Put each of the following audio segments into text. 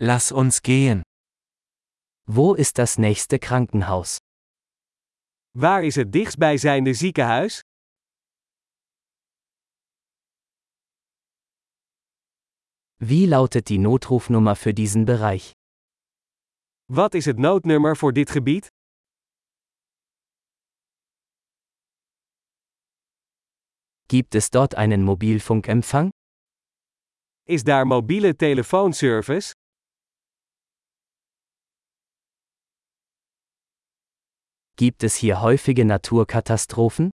Lass uns gehen. Wo ist das nächste Krankenhaus? Waar is het dichtstbijzijnde ziekenhuis? Wie lautet die Notrufnummer für diesen Bereich? Wat is het noodnummer voor dit gebied? Gibt es dort einen Mobilfunkempfang? Is daar mobiele telefoonservice? Gibt es hier häufige Naturkatastrophen?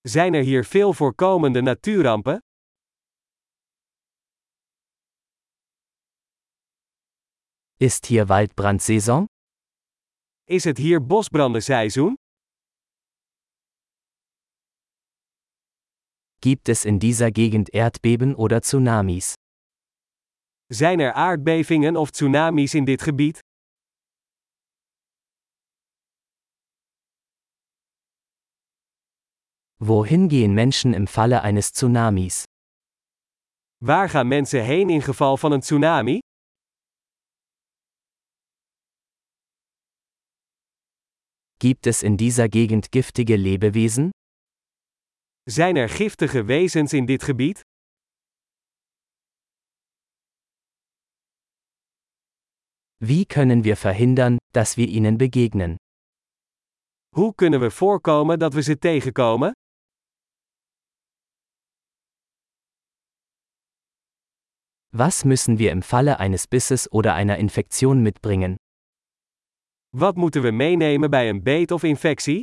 Zijn er hier veel voorkomende natuurrampen? Ist hier Waldbrandsaison? Is het hier bosbrandenseizoen? Gibt es in dieser Gegend Erdbeben oder Tsunamis? Zijn er aardbevingen of tsunamis in dit gebied? Wohin gehen Menschen im Falle eines Tsunamis? Waar gaan mensen heen in geval van een tsunami? Gibt es in dieser Gegend giftige Lebewesen? Zijn er giftige wezens in dit gebied? Wie können wir verhindern, dass wir ihnen begegnen? Hoe kunnen we voorkomen dat we ze tegenkomen? Was müssen wir im Falle eines Bisses oder einer Infektion mitbringen? Wat moeten we meenemen bij een beet of infectie?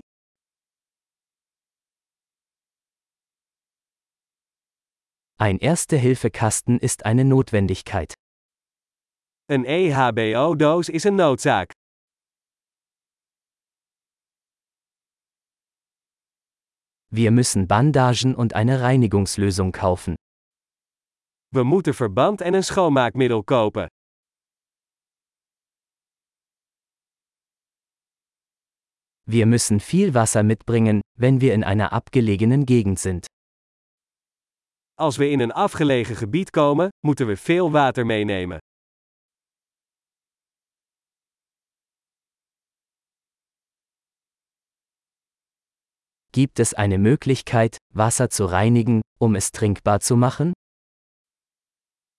Ein Erste-Hilfe-Kasten ist eine Notwendigkeit. Een EHBO-doos is een noodzaak. Wir müssen Bandagen und eine Reinigungslösung kaufen. We moeten verband en een schoonmaakmiddel kopen. Wir müssen viel Wasser mitbringen, wenn wir in einer abgelegenen Gegend sind. Als we in een afgelegen gebied komen, moeten we veel water meenemen. Gibt es eine Möglichkeit, Wasser zu reinigen, um es trinkbar zu machen?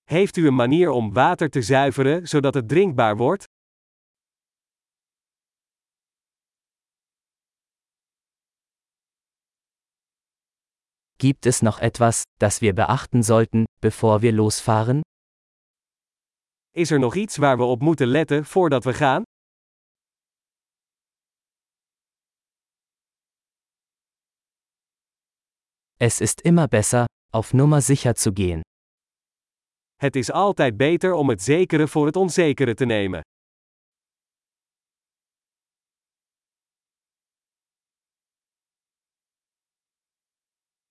Heeft u een manier om water te zuiveren, zodat het drinkbaar wordt? Gibt es noch etwas, das wir beachten sollten, bevor wir losfahren? Is er nog iets waar we op moeten letten voordat we gaan? Es ist immer besser, auf Nummer sicher zu gehen. Het is altijd beter om het zekere voor het onzekere te nemen.